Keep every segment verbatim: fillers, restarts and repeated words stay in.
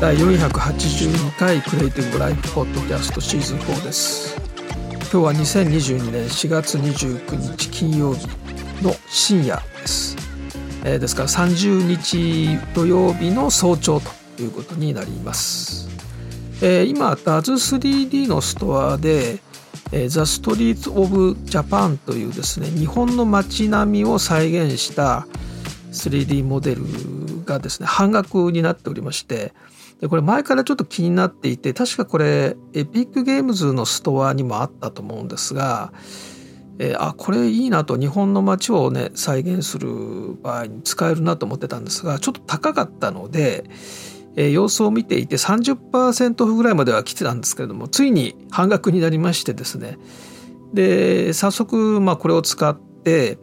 だいよんひゃくはちじゅうにかいクリエイティブライフポッドキャストシーズンフォーです。今日はにせんにじゅうにねんしがつにじゅうくにち金曜日の深夜です、えー、ですからさんじゅうにち土曜日の早朝ということになります。えー、今 ダズスリーディー のストアで、えー、The Streets of Japan というですね、日本の街並みを再現した スリーディー モデルがですね、半額になっておりまして、でこれ前からちょっと気になっていて、確かこれエピックゲームズのストアにもあったと思うんですが、えー、あこれいいなと、日本の街をね再現する場合に使えるなと思ってたんですが、ちょっと高かったので、えー、様子を見ていて さんじゅっパーセント オフぐらいまでは来てたんですけれども、ついに半額になりましてですね、で早速まあこれを使って、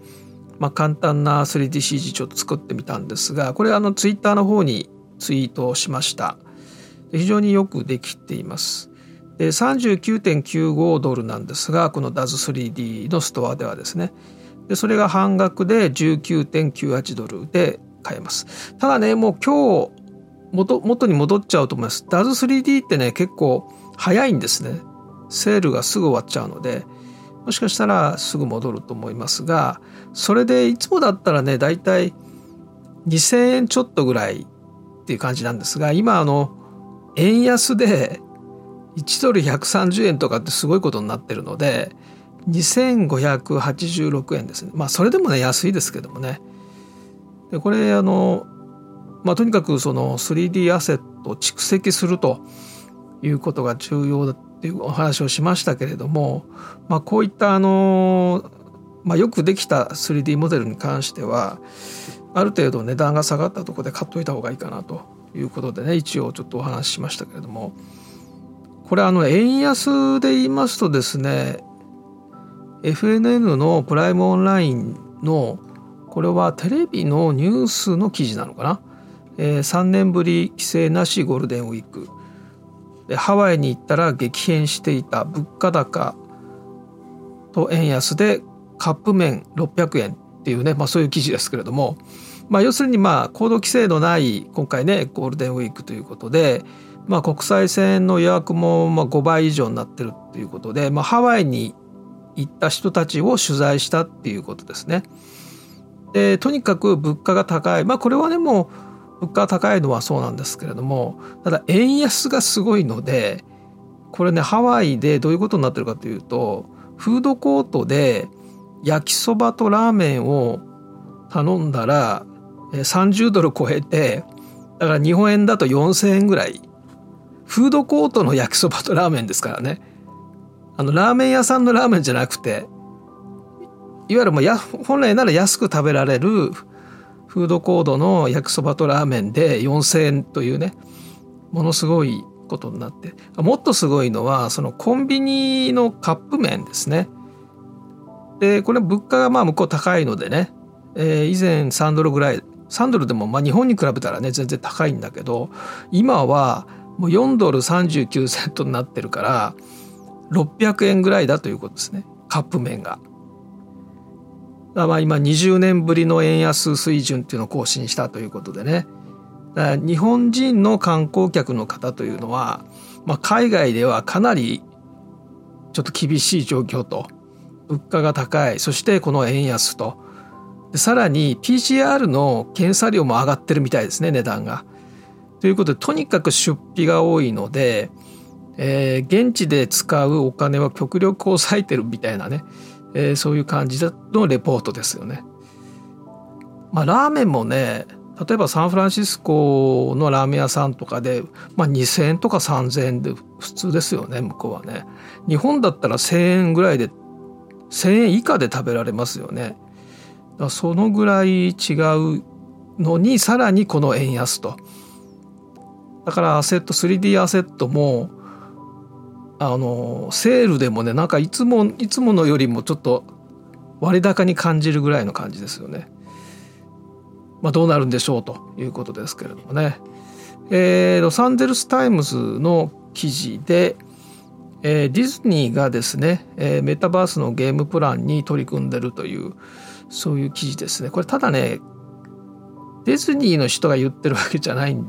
まあ、簡単な スリーディーシージー ちょっと作ってみたんですが、これあのツイッターの方にツイートをしました。非常によくできています。で さんじゅうきゅうてんきゅうご ドルなんですが、この ダズスリーディー のストアではですね、でそれが半額で じゅうきゅうてんきゅうはち ドルで買えます。ただね、もう今日 元, 元に戻っちゃうと思います。 ダズスリーディー ってね結構早いんですね。セールがすぐ終わっちゃうので、もしかしたらすぐ戻ると思いますが、それでいつもだったらねだいたいにせんえんちょっとぐらいっていう感じなんですが、今あの円安でいちドルひゃくさんじゅうえんとかってすごいことになってるので、にせんごひゃくはちじゅうろくえんですね。まあそれでもね安いですけどもね。でこれあの、まあ、とにかくその スリーディー アセットを蓄積するということが重要だっていうお話をしましたけれども、まあ、こういったあの、まあ、よくできた スリーディー モデルに関してはある程度値段が下がったところで買っといた方がいいかなということでね、一応ちょっとお話ししましたけれども、これあの円安で言いますとですね、 エフエヌエヌ のプライムオンラインのこれはテレビのニュースの記事なのかな、えー、さんねんぶり規制なしゴールデンウィークで、ハワイに行ったら激変していた物価高と円安でカップ麺ろっぴゃくえんっていうね、まあ、そういう記事ですけれども、まあ、要するにまあ行動規制のない今回ねゴールデンウィークということで、まあ、国際線の予約もまあごばい以上になってるということで、まあ、ハワイに行った人たちを取材したっていうことですね。でとにかく物価が高い、まあ、これはねもう物価が高いのはそうなんですけれども、ただ円安がすごいので、これねハワイでどういうことになってるかというと、フードコートで焼きそばとラーメンを頼んだらさんじゅうドル超えて、だから日本円だとよんせんえんぐらい、フードコートの焼きそばとラーメンですからね、あのラーメン屋さんのラーメンじゃなくて、いわゆるもうや本来なら安く食べられるフードコートの焼きそばとラーメンでよんせんえんというね、ものすごいことになって、もっとすごいのはそのコンビニのカップ麺ですね。でこれ物価がまあ向こう高いのでね、えー、以前さんドルぐらい、さんドルでもまあ日本に比べたらね全然高いんだけど、今はもうよんドルさんじゅうきゅうセントになってるからろっぴゃくえんぐらいだということですね、カップ麺が。だからまあ今にじゅうねんぶりの円安水準っていうのを更新したということでね、だから日本人の観光客の方というのは、まあ、海外ではかなりちょっと厳しい状況と、物価が高い、そしてこの円安と、でさらに ピーシーアール の検査料も上がってるみたいですね、値段が。ということでとにかく出費が多いので、えー、現地で使うお金は極力抑えてるみたいなね、えー、そういう感じのレポートですよね。まあ、ラーメンもね、例えばサンフランシスコのラーメン屋さんとかで、まあ、にせんえんとかさんぜんえんで普通ですよね、向こうはね。日本だったらせんえんぐらいで、せんえん以下で食べられますよね。だからそのぐらい違うのに、さらにこの円安と。だからアセット スリーディー アセットもあのセールでもね、なんかいつもいつものよりもちょっと割高に感じるぐらいの感じですよね。まあ、どうなるんでしょうということですけれどもね、えー、ロサンゼルスタイムズの記事で、えー、ディズニーがですね、えー、メタバースのゲームプランに取り組んでるという、そういう記事ですね。これただねディズニーの人が言ってるわけじゃないん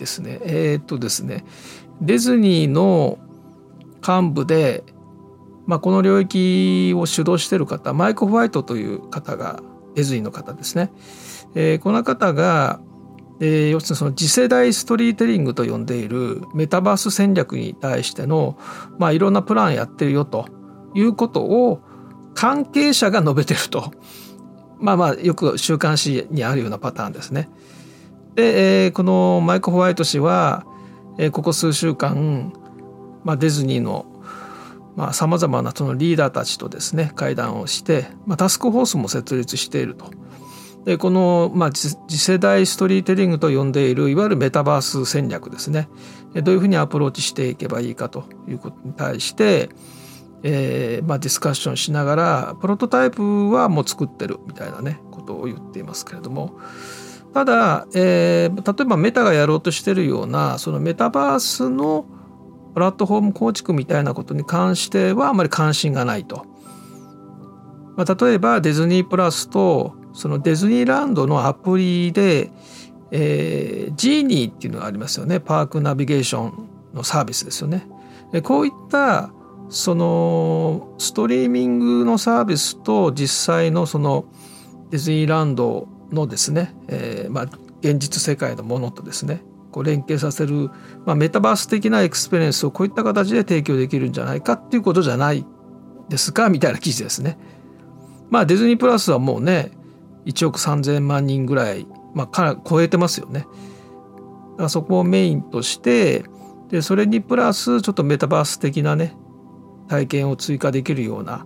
ですね。えー、っとですね、ディズニーの幹部で、まあ、この領域を主導している方、マイク・ホワイトという方が、ディズニーの方ですね。えー、この方が、えー、要するにその次世代ストーリーテリングと呼んでいるメタバース戦略に対しての、まあ、いろんなプランやってるよということを関係者が述べてると。まあまあ、よく週刊誌にあるようなパターンですね。で、えー、このマイク・ホワイト氏は、えー、ここ数週間、まあ、ディズニーのさまざまなそのリーダーたちとですね、会談をして、まあ、タスクフォースも設立していると。で、この、まあ、次世代ストーリーテリングと呼んでいるいわゆるメタバース戦略ですね、どういうふうにアプローチしていけばいいかということに対して、えーまあ、ディスカッションしながらプロトタイプはもう作ってるみたいなねことを言っていますけれども、ただ、えー、例えばメタがやろうとしているようなそのメタバースのプラットフォーム構築みたいなことに関してはあまり関心がないと。まあ、例えばディズニープラスとそのディズニーランドのアプリで、えー、ジーニーっていうのがありますよね。パークナビゲーションのサービスですよね。で、こういったそのストリーミングのサービスと実際のそのディズニーランドのですね、えーまあ、現実世界のものとですね、こう連携させる、まあ、メタバース的なエクスペリエンスをこういった形で提供できるんじゃないかっていうことじゃないですかみたいな記事ですね。まあ、ディズニープラスはもうねいちおくさんぜんまんにんぐらい、まあ、か超えてますよね。だからそこをメインとして、でそれにプラスちょっとメタバース的なね体験を追加できるような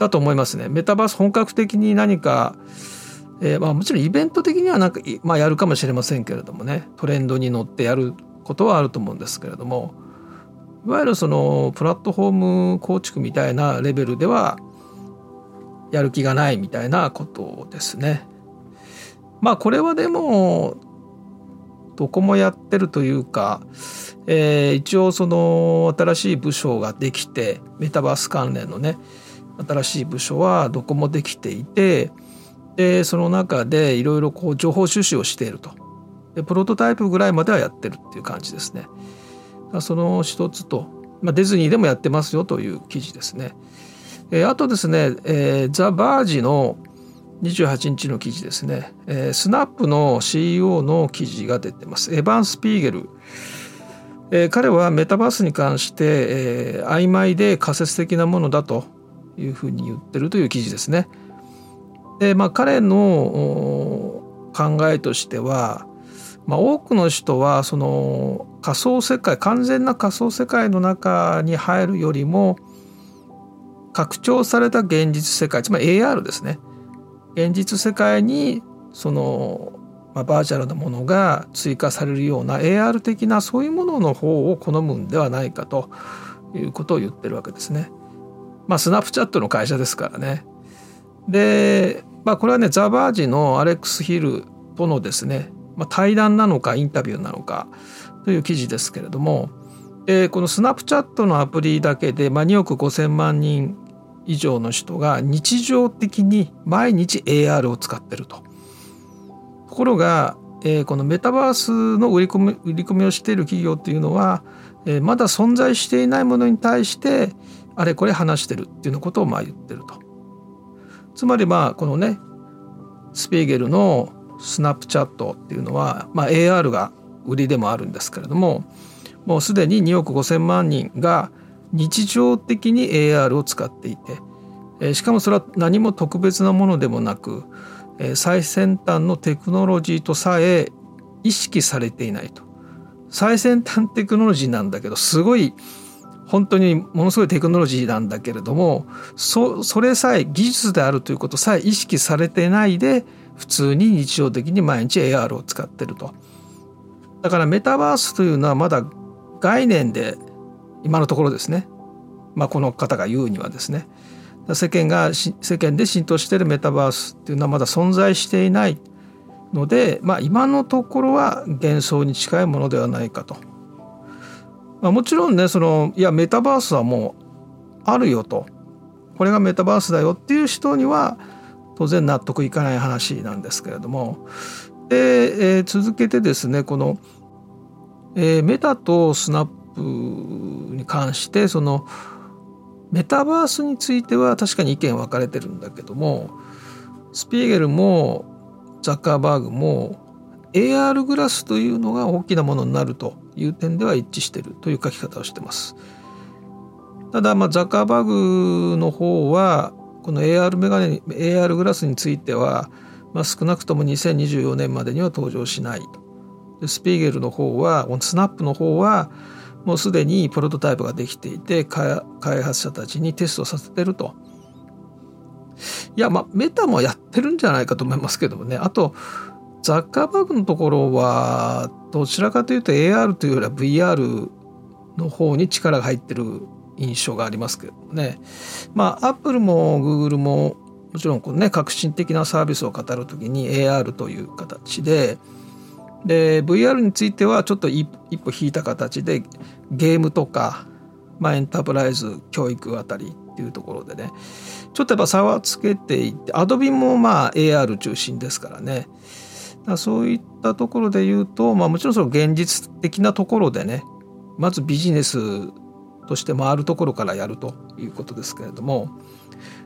だと思いますね。メタバース本格的に何か、えーまあ、もちろんイベント的にはなんか、まあ、やるかもしれませんけれどもね、トレンドに乗ってやることはあると思うんですけれども、いわゆるそのプラットフォーム構築みたいなレベルではやる気がないみたいなことですね。まあこれはでもどこもやってるというか、えー、一応その新しい部署ができて、メタバース関連のね新しい部署はどこもできていて、でその中でいろいろこう情報収集をしていると。でプロトタイプぐらいまではやってるっていう感じですね。その一つと、まあ、ディズニーでもやってますよという記事ですね。えー、あとですね、えー、ザ・バージのにじゅうはちにちの記事ですね、えー、スナップの シーイーオー の記事が出てます。エヴァン・スピーゲル、えー、彼はメタバースに関して、えー、曖昧で仮説的なものだというふうに言ってるという記事ですね。で、まあ、彼の考えとしては、まあ、多くの人はその仮想世界、完全な仮想世界の中に入るよりも拡張された現実世界、つまり エーアール ですね、現実世界にその、まあ、バーチャルなものが追加されるような エーアール 的なそういうものの方を好むんではないかということを言ってるわけですね。まあ、スナップチャットの会社ですからね。で、まあ、これはねザ・バージのアレックス・ヒルとのですね、まあ、対談なのかインタビューなのかという記事ですけれども、えー、このスナップチャットのアプリだけで、まあ、におくごせんまんにん以上の人が日常的に毎日 エーアール を使ってると。ところが、えー、このメタバースの売り込み、売り込みをしている企業っていうのは、えー、まだ存在していないものに対してあれこれ話してるっていうのことをまあ言ってると。つまりまあこのねスピーゲルのスナップチャットっていうのは、まあ、エーアール が売りでもあるんですけれども、もうすでににおくごせんまんにんが日常的に エーアール を使っていて、しかもそれは何も特別なものでもなく、最先端のテクノロジーとさえ意識されていないと。最先端テクノロジーなんだけど、すごい本当にものすごいテクノロジーなんだけれども、 そ, それさえ技術であるということさえ意識されてないで、普通に日常的に毎日 エーアール を使ってると。だからメタバースというのはまだ概念で今のところですね、まあ、この方が言うにはですね、世間が世間で浸透しているメタバースっていうのはまだ存在していないので、まあ、今のところは幻想に近いものではないかと。まあ、もちろんねそのいやメタバースはもうあるよと、これがメタバースだよっていう人には当然納得いかない話なんですけれども、で、えー、続けてですね、このえー、メタとスナップに関してそのメタバースについては確かに意見分かれてるんだけども、スピーゲルもザッカーバーグも エーアール グラスというのが大きなものになるという点では一致しているという書き方をしています。ただまあザッカーバーグの方はこの エーアール メガネに エーアール グラスについては、まあ、少なくともにせんにじゅうよねんまでには登場しない。でスピーゲルの方はスナップの方はもうすでにプロトタイプができていて開発者たちにテストさせてると。いやまあメタもやってるんじゃないかと思いますけどもね。あとザッカーバーグのところはどちらかというと エーアール というよりは ブイアール の方に力が入ってる印象がありますけどね。まあアップルもグーグルももちろんこう、ね、革新的なサービスを語るときに エーアール という形でで ブイアール についてはちょっと一歩引いた形でゲームとか、まあ、エンタープライズ教育あたりっていうところでねちょっとやっぱ差はつけていって、 Adobe もまあ エーアール 中心ですからね。だからそういったところで言うと、まあ、もちろんその現実的なところでねまずビジネスとして回るところからやるということですけれども、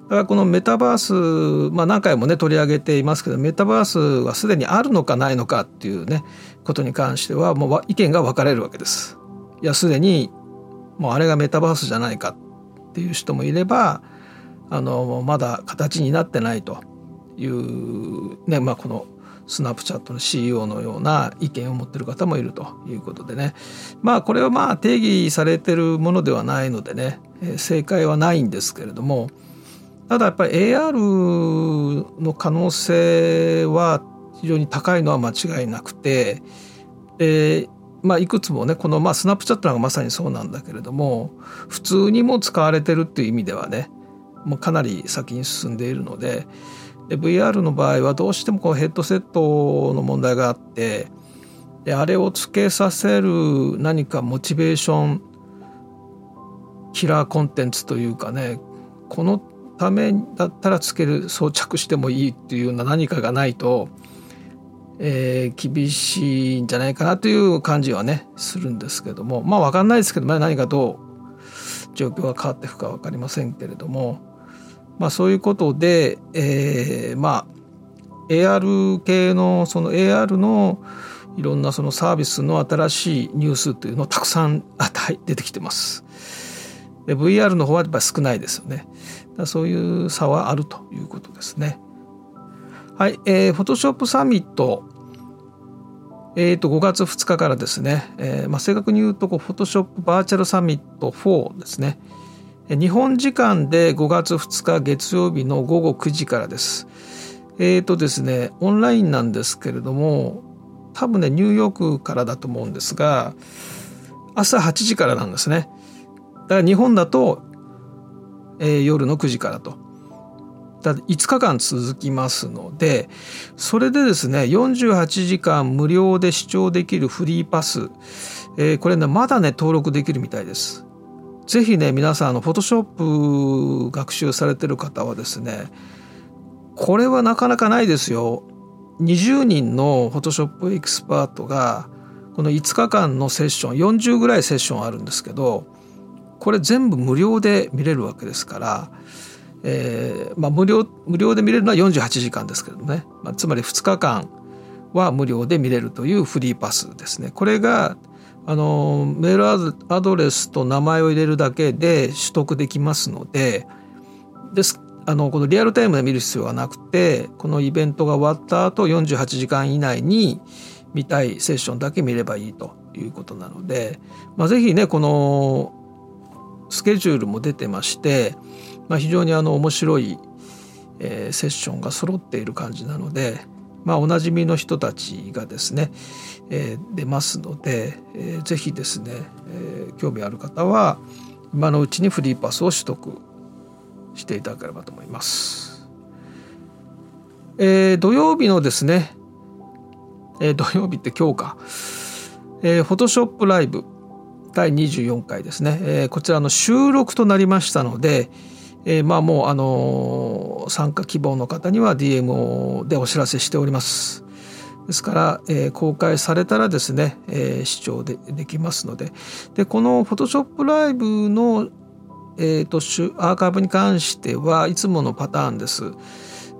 だからこのメタバース、まあ、何回もね取り上げていますけどメタバースはすでにあるのかないのかっていうねことに関してはもう意見が分かれるわけです。いやすでにもうあれがメタバースじゃないかっていう人もいれば、あのまだ形になってないという、ねまあ、このスナップチャットの シーイーオー のような意見を持っている方もいるということでね、まあこれはまあ定義されているものではないのでね、えー、正解はないんですけれども、ただやっぱり エーアール の可能性は非常に高いのは間違いなくて、で、まあ、いくつもねこのまあスナップチャットなんかまさにそうなんだけれども普通にも使われてるっていう意味ではねもうかなり先に進んでいるので、で ブイアール の場合はどうしてもこうヘッドセットの問題があって、であれをつけさせる何かモチベーションキラーコンテンツというかね、このためだったらつける装着してもいいっていうような何かがないと、えー、厳しいんじゃないかなという感じはねするんですけども、まあ分かんないですけど、まあ、何かどう状況が変わっていくか分かりませんけれども、まあそういうことで、えー、まあ エーアール 系のその エーアール のいろんなそのサービスの新しいニュースというのをたくさん出てきてます。で ブイアール の方はやっぱり少ないですよね。そういう差はあるということですね。はい、えー、フォトショップサミット、えー、とごがつふつかからですね、えーまあ、正確に言うとこうフォトショップバーチャルサミットフォーですね、日本時間でごがつふつか月曜日のごごくじからです。えーとですね、オンラインなんですけれども多分ねニューヨークからだと思うんですが朝はちじからなんですね。だから日本だとえー、夜のくじからとだいつかかん続きますので、それでですねよんじゅうはちじかん無料で視聴できるフリーパス、えー、これねまだね登録できるみたいです。ぜひね皆さんあのフォトショップ学習されてる方はですねこれはなかなかないですよ。にじゅうにんのフォトショップエキスパートがこのいつかかんのセッションよんじゅうぐらいセッションあるんですけど、これ全部無料で見れるわけですから、えーまあ、無料、無料で見れるのはよんじゅうはちじかんですけどね、まあ、つまりふつかかんは無料で見れるというフリーパスですね。これがあのメールアドレスと名前を入れるだけで取得できますので、ですあのこのリアルタイムで見る必要はなくて、このイベントが終わった後よんじゅうはちじかん以内に見たいセッションだけ見ればいいということなので、まあ、ぜひねこのスケジュールも出てまして、まあ、非常にあの面白い、えー、セッションが揃っている感じなので、まあ、おなじみの人たちがですね、えー、出ますので、えー、ぜひですね、えー、興味ある方は今のうちにフリーパスを取得していただければと思います、えー、土曜日のですね、えー、土曜日って今日か、えー、フォトショップライブだいにじゅうよんかいですね、えー、こちらの収録となりましたので、えー、まあもうあのー、参加希望の方には ディーエム でお知らせしております。ですから、えー、公開されたらですね、えー、視聴 で, できますので、でこの Photoshop ライブの、えー、とアーカイブに関してはいつものパターンです、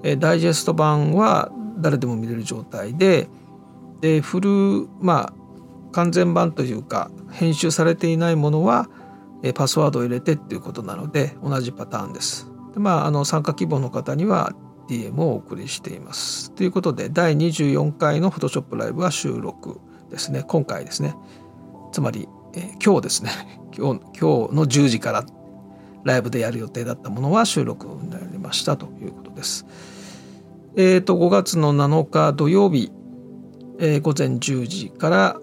えー、ダイジェスト版は誰でも見れる状態 で, でフル、まあ、完全版というか編集されていないものは、えー、パスワードを入れてということなので同じパターンです。で、まあ、あの参加希望の方にはディーエム をお送りしていますということで、だいにじゅうよんかいの Photoshop ライブは収録ですね、今回ですね、つまり、えー、今日ですね今日、今日のじゅうじからライブでやる予定だったものは収録になりましたということです。えーと、ごがつのなのか土曜日、えー、午前じゅうじから、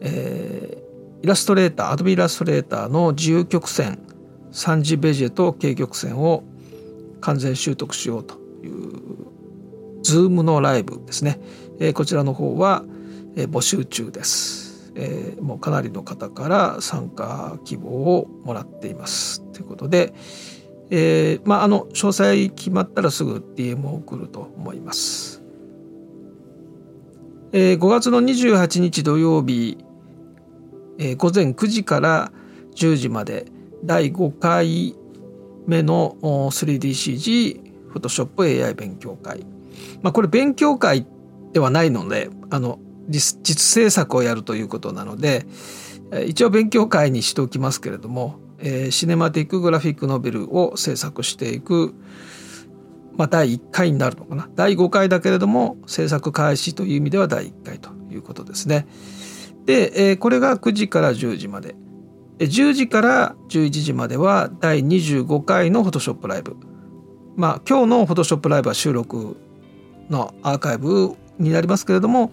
えー、イラストレーター Adobe イラストレーターの自由曲線三次ベジェと軽曲線を完全習得しようとZoom のライブですね、えー、こちらの方は、えー、募集中です、えー、もうかなりの方から参加希望をもらっていますということで、えーまあ、あの詳細決まったらすぐ ディーエム を送ると思います、えー、ごがつのにじゅうはちにち土曜日、えー、午前くじからじゅうじまでだいごかいめの スリーディーシージーPhotoshop エーアイ 勉強会、まあ、これ勉強会ではないので、あの 実, 実制作をやるということなので一応勉強会にしておきますけれども、えー、シネマティックグラフィックノベルを制作していく、まあ、だいいっかいになるのかな、だいごかいだけれども制作開始という意味ではだいいっかいということですね。で、えー、これがくじからじゅうじまで、じゅうじからじゅういちじまではだいにじゅうごかいの Photoshop ライブ、まあ、今日のフォトショップライブは収録のアーカイブになりますけれども、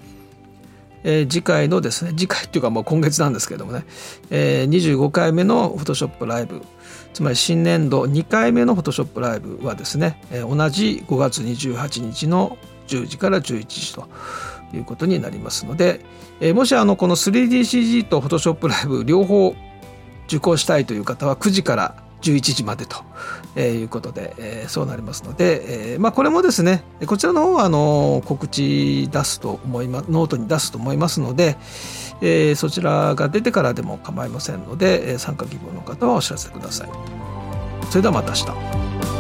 えー、次回のですね、次回っていうかもう今月なんですけれどもね、えー、にじゅうごかいめのフォトショップライブ、つまり新年度にかいめのフォトショップライブはですね、えー、同じごがつにじゅうはちにちのじゅうじからじゅういちじということになりますので、えー、もしあのこの スリーディーシージー とフォトショップライブ両方受講したいという方はくじからじゅういちじまでということで、えー、そうなりますので、えーまあ、これもですね、こちらの方はあの告知出すと思いまノートに出すと思いますので、えー、そちらが出てからでも構いませんので、参加希望の方はお知らせください。それではまた明日。